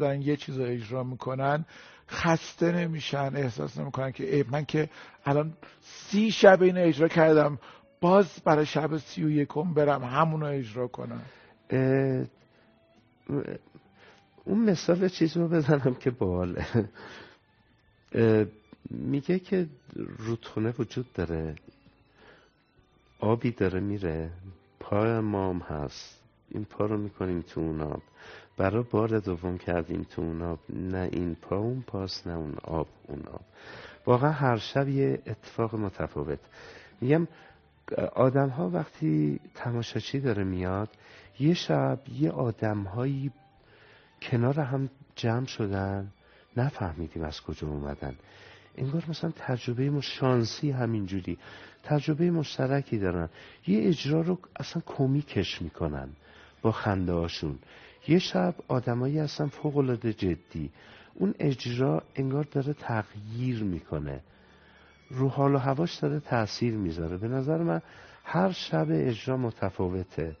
دارن یه چیز رو اجرا میکنن خسته نمیشن؟ احساس نمیکنن که ای من که الان 30 شب این اجرا کردم باز برای شب 31 برم همون رو اجرا کنم؟ اون مثال چیز رو بزنم که باله. میگه که رودخونه وجود داره، آبی داره میره، پای مام هست، این پا رو میکنیم تو اون آب، برای بار دوم کردیم تو اون آب، نه این پا اون پاس نه اون آب اون آب. واقعا هر شب یه اتفاق متفاوت. میگم آدم ها وقتی تماشاچی داره میاد یه شب یه آدم هایی کنار هم جمع شدن نفهمیدیم از کجا اومدن، انگار مثلا تجربه شانسی همینجوری تجربه مشترکی دارن، یه اجرا رو اصلا کمیکش میکنن با خنده هاشون. یه شب آدمایی اصلا فوق‌العاده جدی، اون اجرا انگار داره تغییر میکنه، رو حال و هواش داره تأثیر میذاره. به نظر من هر شب اجرا متفاوته.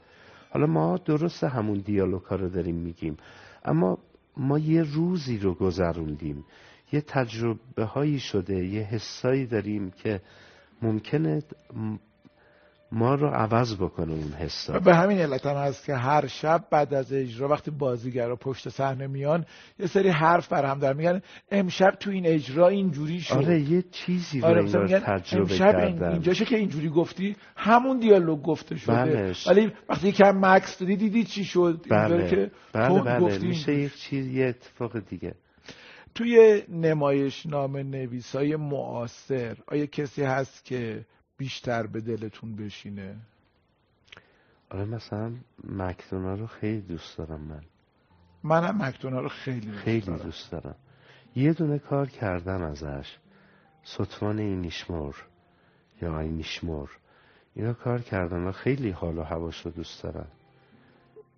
حالا ما درست همون دیالوگا رو داریم میگیم، اما ما یه روزی رو گذروندیم، یه تجربه هایی شده، یه حسایی داریم که ممکنه ما رو عوض بکنه اون حسا. به همین علت هم هست که هر شب بعد از اجرا وقتی بازیگرا پشت صحنه میان یه سری حرف بر هم دارن، میگن امشب تو این اجرا اینجوری شد. آره یه چیزی رو انگار تجربه کردن. اینجاشه که اینجوری گفتی همون دیالوگ گفته شده، ولی وقتی کم مکس دادی دیدی چی شد. اینجوری که تو گفتی میشه یه چیز، یه اتفاق دیگه. توی نمایشنامه نویسای معاصر آیا کسی هست که بیشتر به دلتون بشینه؟ آره مثلا مکدونا رو خیلی دوست دارم. منم مکدونا رو خیلی دوست دارم. یه دونه کار کردم ازش، ستوان اینیشمور یا اینیشمور، اینا کار کردم و خیلی حال و هواش رو دوست دارم.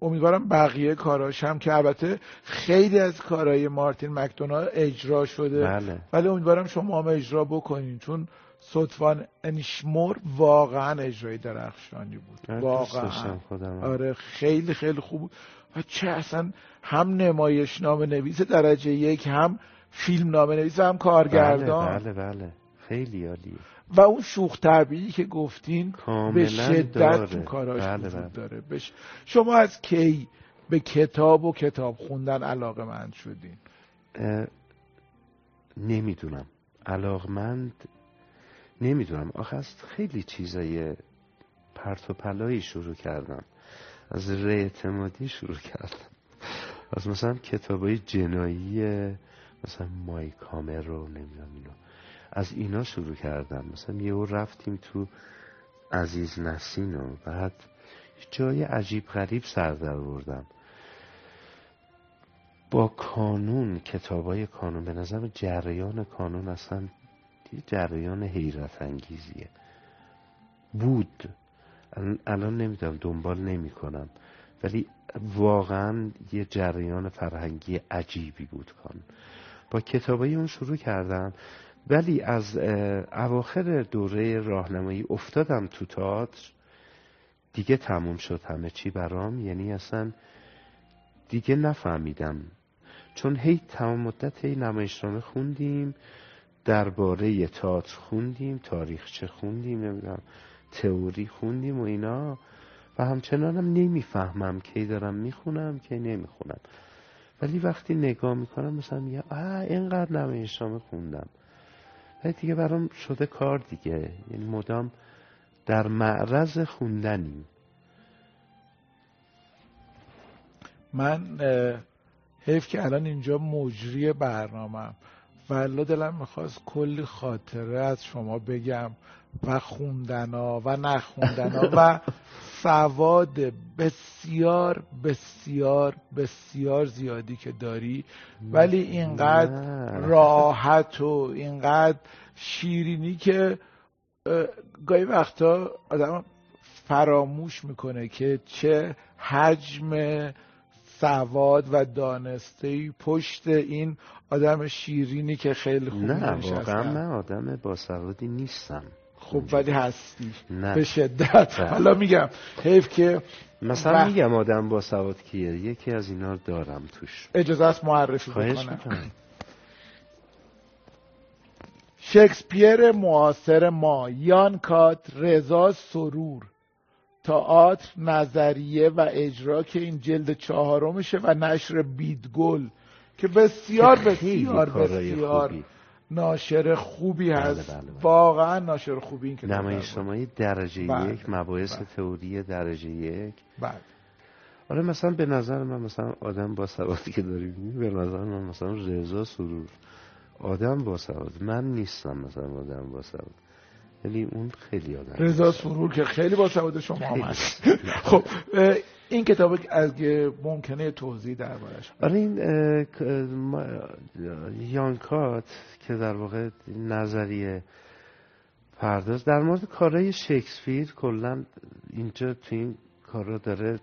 امیدوارم بقیه کاراش هم، که البته خیلی از کارهای مارتین مکدونا اجرا شده، بله. ولی امیدوارم شما هم اجرا بکنین، چون ستوان انشمور واقعا اجرای درخشانی بود، واقعا. آره خیلی خیلی خوب بود. و چه اصلا هم نمایشنامه نویس درجه یک، هم فیلم نامه نویس، هم کارگردان. بله خیلی عالی. و اون شوخ طبیعی که گفتین به شدت داره. تو کاراش وجود داره. شما از کی به کتاب و کتاب خوندن علاقه‌مند شدین؟ نمیدونم، علاقه‌مند نمیدونم، آخه از خیلی چیزای پرت و پلایی شروع کردم، از ریتمادی شروع کردم، از مثلا کتابای جنایی مثلا مای کامرو نمیدونم اینو، از اینا شروع کردم. مثلا یهو رفتیم تو عزیز نسین و بعد جای عجیب غریب سر در آوردم با کانون، کتابای کانون. به نظر جریان کانون اصلا یه جریان حیرت انگیزیه بود، الان نمیدونم دنبال نمی کنم، ولی واقعا یه جریان فرهنگی عجیبی بود کان. با کتابای اون شروع کردم، ولی از اواخر دوره راهنمایی افتادم تو تئاتر، دیگه تموم شد همه چی برام، یعنی اصلا دیگه نفهمیدم، چون هی تمام مدت هی نمایشنامه خوندیم، درباره تئاتر خوندیم، تاریخچه خوندیم، نمیدونم تئوری خوندیم و اینا، و همچنانم نمیفهمم کی دارم میخونم کی نمیخونم. ولی وقتی نگاه میکنم مثلا میگم اینقدر نمایشنامه خوندم، ولی دیگه برام شده کار دیگه، یعنی مدام در معرض خوندنیم. من حیف که الان اینجا مجری برنامه‌ام ولی دلم میخواست کلی خاطره از شما بگم و خوندنا و نخوندنا و سواد بسیار بسیار بسیار زیادی که داری، ولی اینقدر راحت و اینقدر شیرینی که گاهی وقتا آدم فراموش میکنه که چه حجم سواد و دانستهی پشت این آدم شیرینی که خیلی خوب نشستم. نه واقعا من آدم باسوادی نیستم. خب ولی هستی نه. به شدت. حالا میگم حیف که مثلا میگم آدم باسواد کیه، یکی از اینا دارم توش. اجازه است معرفی بکنم. شکسپیر معاصر ما، یان کات، رضا سرور، تئاتر، نظریه و اجرا که این جلد 4 و نشر بیدگل که بسیار بسیار بسیار ناشر خوبی هست. بله. واقعا ناشر خوبی. این که نمایشنامه درجه یک، مباحث تئوری درجه یک. بعد آره مثلا به نظر من مثلا آدم با سوادی که داریم، به نظر من مثلا رضا سرور آدم با سواد، من نیستم مثلا آدم با سواد، ولی اون خیلی آدم رضا سرور که خیلی با سواد شما آمد. خب این کتاب از ممکنه توضیح دربارش. آره این یان کات که در واقع نظریه پرداز در مورد کارهای شکسپیر کلا اینجا تو این کارا داره،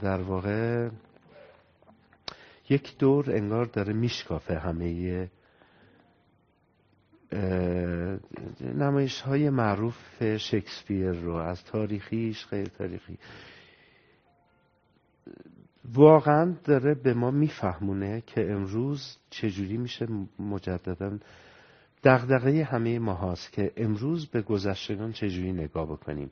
در واقع یک دور انگار داره میشکافه همه نمایش های معروف شکسپیر رو، از تاریخیش غیر تاریخی، واقعا داره به ما میفهمونه که امروز چجوری میشه. مجددا دغدغه همه ما هاست که امروز به گذشتگان چجوری نگاه بکنیم،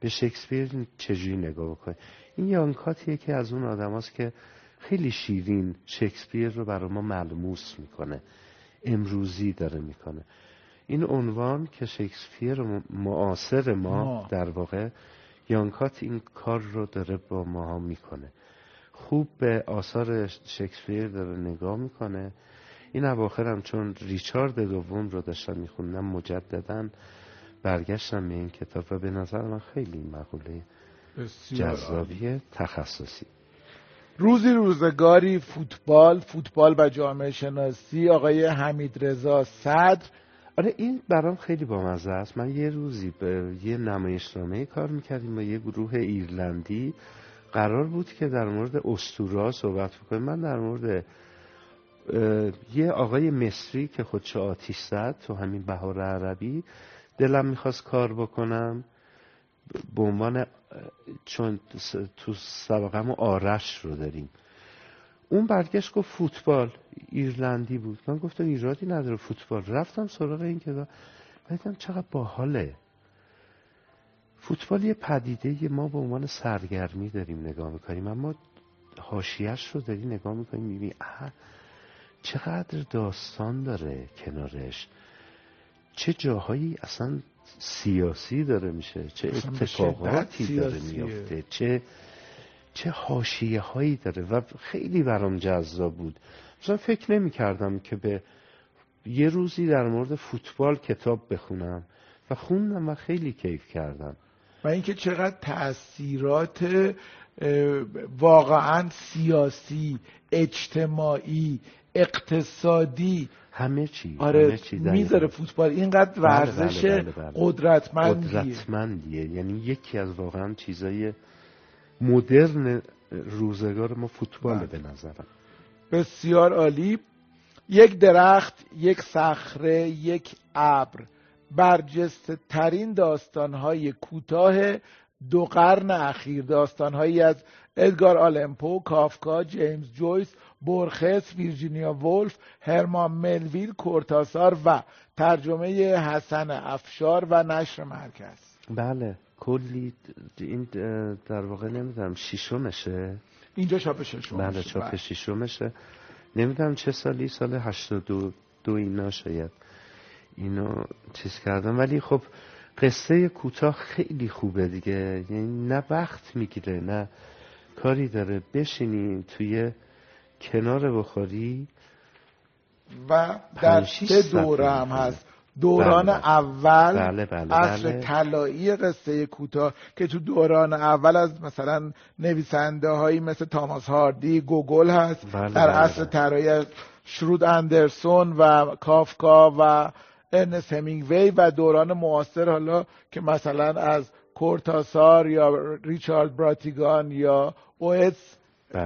به شکسپیر چجوری نگاه بکنیم. این یان کاتیه که از اون آدم هاست که خیلی شیرین شکسپیر رو برای ما ملموس میکنه، امروزی داره میکنه. این عنوان که شکسپیر معاصر ما، در واقع یان کات این کار رو داره با ما میکنه، خوب به آثار شکسپیر داره نگاه میکنه. این اواخر هم چون ریچارد دوم رو داشتم میخوندم، مجددا برگشتم به این کتاب و به نظر من خیلی مقوله جذابی تخصصی. روزی روزگاری فوتبال و جامعه شناسی آقای حمید رضا صدر. آره این برام خیلی بامزه است. من یه روزی به یه نمایشنامه کار میکردیم و یه گروه ایرلندی، قرار بود که در مورد اسطوره صحبت بکنیم. من در مورد یه آقای مصری که خودش آتیش زد تو همین بهار عربی دلم میخواست کار بکنم، به عنوان چون تو سابقه‌مون آرش رو داریم. اون برگشت گفت فوتبال، ایرلندی بود. من گفتم ایرادی نداره فوتبال. رفتم سراغ این کتاب، دیدم چقدر باحاله. فوتبال یه پدیده ما به عنوان سرگرمی داریم نگاه میکنیم، اما حاشیه‌اش رو داری نگاه میکنیم، میبینی چقدر داستان داره کنارش، چه جاهایی اصلا سیاسی داره میشه، چه اتفاقاتی داره میفته، چه حاشیه هایی داره و خیلی برام جذاب بود. مثلا فکر نمی کردم که به یه روزی در مورد فوتبال کتاب بخونم و خوندم و خیلی کیف کردم. و اینکه چقدر تأثیرات واقعا سیاسی، اجتماعی، اقتصادی، همه چی میذاره فوتبال. اینقدر ورزش قدرتمندیه، یعنی یکی از واقعا چیزای مدرن روزگار ما فوتباله به نظرم. بسیار عالی. یک درخت، یک صخره، یک ابر، برجسته ترین داستانهای کوتاه دو قرن اخیر داستان‌هایی از ادگار آلن پو، کافکا، جیمز جویس، بورخس، ویرژینیا وولف، هرمان ملویل، کورتاسار و ترجمه حسن افشار و نشر مرکز. بله کلی این در واقع نمیدونم ششمشه، اینجا چاپ ششم. بله چاپ ششمشه. نمیدونم چه سالی، سال 82 اینا شاید اینو چیز کردم. ولی خب قصه کوتاه خیلی خوبه دیگه، یعنی نه وقت میگیره نه کاری داره، بشینی توی کنار بخاری و در سه دوره هم هست. دوران بله. اول عصر طلایی قصه کوتاه که تو دوران اول از مثلا نویسنده هایی مثل تاماس هاردی، گوگول هست. در عصر طلایی از شروود اندرسون و کافکا و ارنس همینگوی، و دوران معاصر حالا که مثلا از کورتاسار یا ریچارد براتیگان یا اوئتس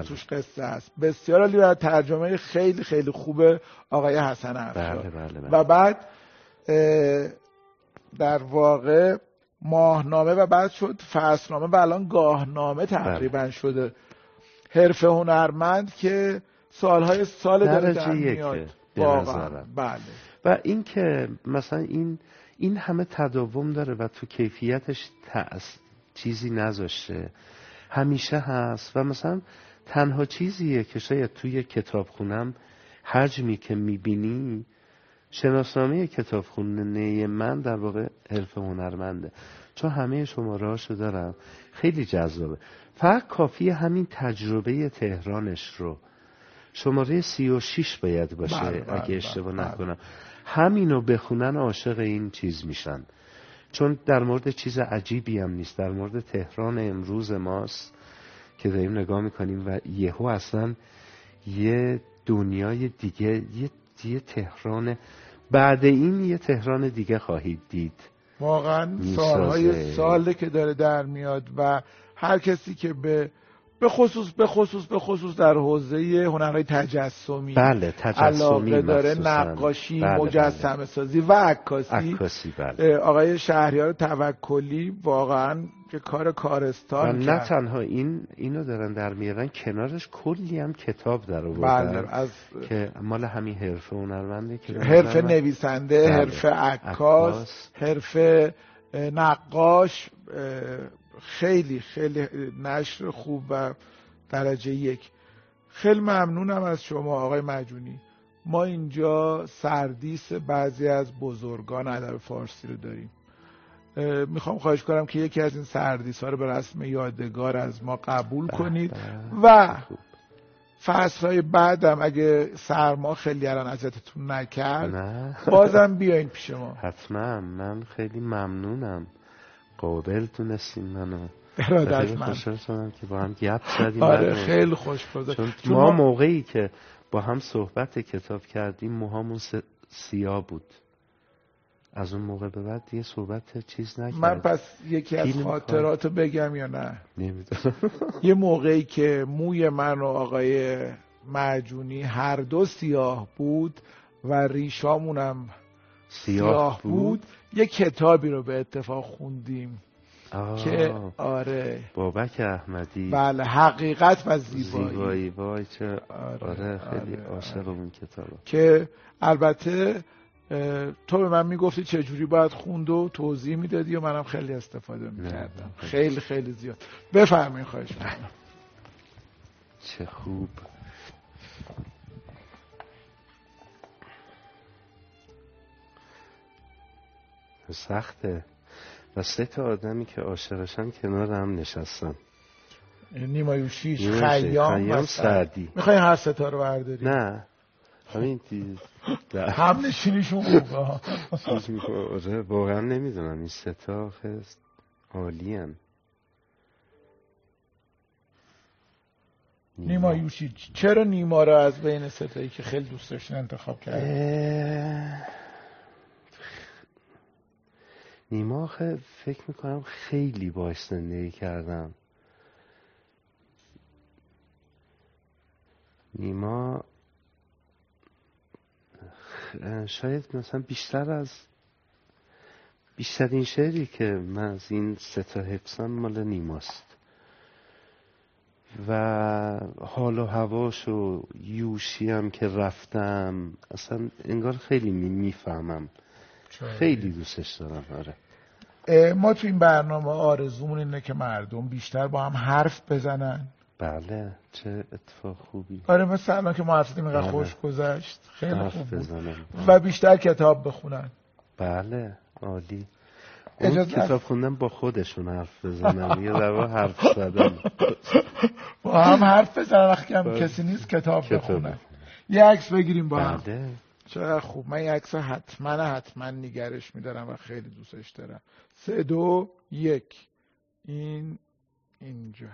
توش قصه است. بسیار عالی و ترجمه خیلی خیلی خوبه آقای حسن افشار. و بعد در واقع ماهنامه و بعد شد فصلنامه و الان گاهنامه تقریبا شده. حرف هنرمند که سالهای سال داره در میاد واقعا. بله و این که مثلا این همه تداوم داره و تو کیفیتش چیزی نذاشته، همیشه هست. و مثلا تنها چیزیه که شاید توی کتابخونم حجمی که میبینی، شناسنامه کتابخونه من در واقع حرف هنرمنده، چون همه شماره‌هاشو دارم. خیلی جذابه. فقط کافیه همین تجربه تهرانش رو، شماره 36 باید باشه اگه اشتباه نکنم، همینو بخونن عاشق این چیز میشن، چون در مورد چیز عجیبی هم نیست، در مورد تهران امروز ماست که داریم نگاه میکنیم و یهو اصلا یه دنیای دیگه، یه تهران بعد این یه تهران دیگه خواهید دید. واقعا سالهای ساله که داره در میاد و هر کسی که به خصوص در حوزه هنرهای تجسمی علاقه داره، نقاشی، مجسمه سازی و عکاسی، آقای شهریار توکلی واقعا که کار کارستان کرد. نه تنها اینو دارن در میارن، کنارش کلی هم کتاب در آوردن که مال همین حرفه هنرمنده، که حرفه نویسنده، حرفه عکاس، حرفه نقاش. خیلی خیلی نشر خوب و درجه یک. خیلی ممنونم از شما آقای معجونی. ما اینجا سردیس بعضی از بزرگان ادب فارسی رو داریم. میخوام خواهش کنم که یکی از این سردیس ها رو به رسم یادگار از ما قبول کنید و فصلهای بعدم اگه سرما خیلی الان اذیتتون نکرد بازم بیاین پیش ما. حتما. من خیلی ممنونم، قابل تونستیم منو. خیلی خوشحال شدم که با هم گپ زدیم. آره خیلی خوش بود. چون ما موقعی که با هم صحبت کتاب کردیم موهامون سیاه بود. از اون موقع به بعد دیگه صحبت چیز نکردیم. من پس یکی از خاطراتو بگم یا نه؟ نمیدونم. یه موقعی که موی من و آقای معجونی هر دو سیاه بود و ریشامونم سیاه بود، یه کتابی رو به اتفاق خوندیم که آره بابک احمدی، بله، حقیقت و زیبایی. وای چه آره خیلی عاشق اون کتابم. که البته تو به من میگفتی چه جوری باید خوند و توضیح میدادی و منم خیلی استفاده میکردم، خیلی خیلی زیاد. بفرمایید. خواهش می‌کنم. چه خوب. سخته و سه تا آدمی که عاشقشن کنار هم نشستن، نیما یوشیج، خیام، سعدی. میخوایی هر سه تا رو برداری؟ نه همین هم نشینیشون خوبه. واقعا نمیدونم این سه تا عالی هم. نیما یوشیج. چرا نیما رو از بین سه تایی که خیلی دوست داشتن انتخاب کرد؟ نیما فکر میکنم خیلی باش زندگی کردم. نیما شاید مثلا بیشتر از بیشترین شعری که من از این سه تا حفظم مال نیماست و حال و هواش و یوشی هم که رفتم اصلا انگار خیلی میفهمم، خیلی دوستش دارم. آره ما تو این برنامه آرزومون اینه که مردم بیشتر با هم حرف بزنن. بله چه اتفاق خوبی. آره مثلا که ما اصلا اینقدر خوش گذشت، خیلی خوب بزنن و بیشتر کتاب بخونن. بله عالی. اون کتاب خوندن با خودشون حرف بزنن یه دوا حرف زدن با هم حرف بزنن وقتی هم کسی نیست کتاب بخونن، یه عکس بگیریم با هم. چرا خوب. من یه عکس حتما نگرش میدارم و خیلی دوستش دارم. 3، 2، 1 این اینجا.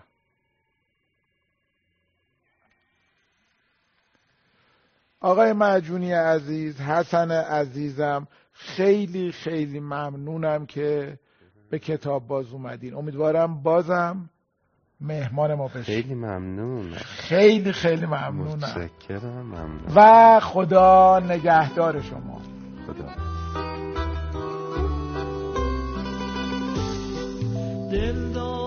آقای معجونی عزیز، حسن عزیزم، خیلی خیلی ممنونم که به کتاب باز اومدین. امیدوارم بازم مهمان ما بشین. خیلی ممنون. خیلی خیلی ممنونم. متشکرم. ممنون. و خدا نگهدار شما. خدا. دلدار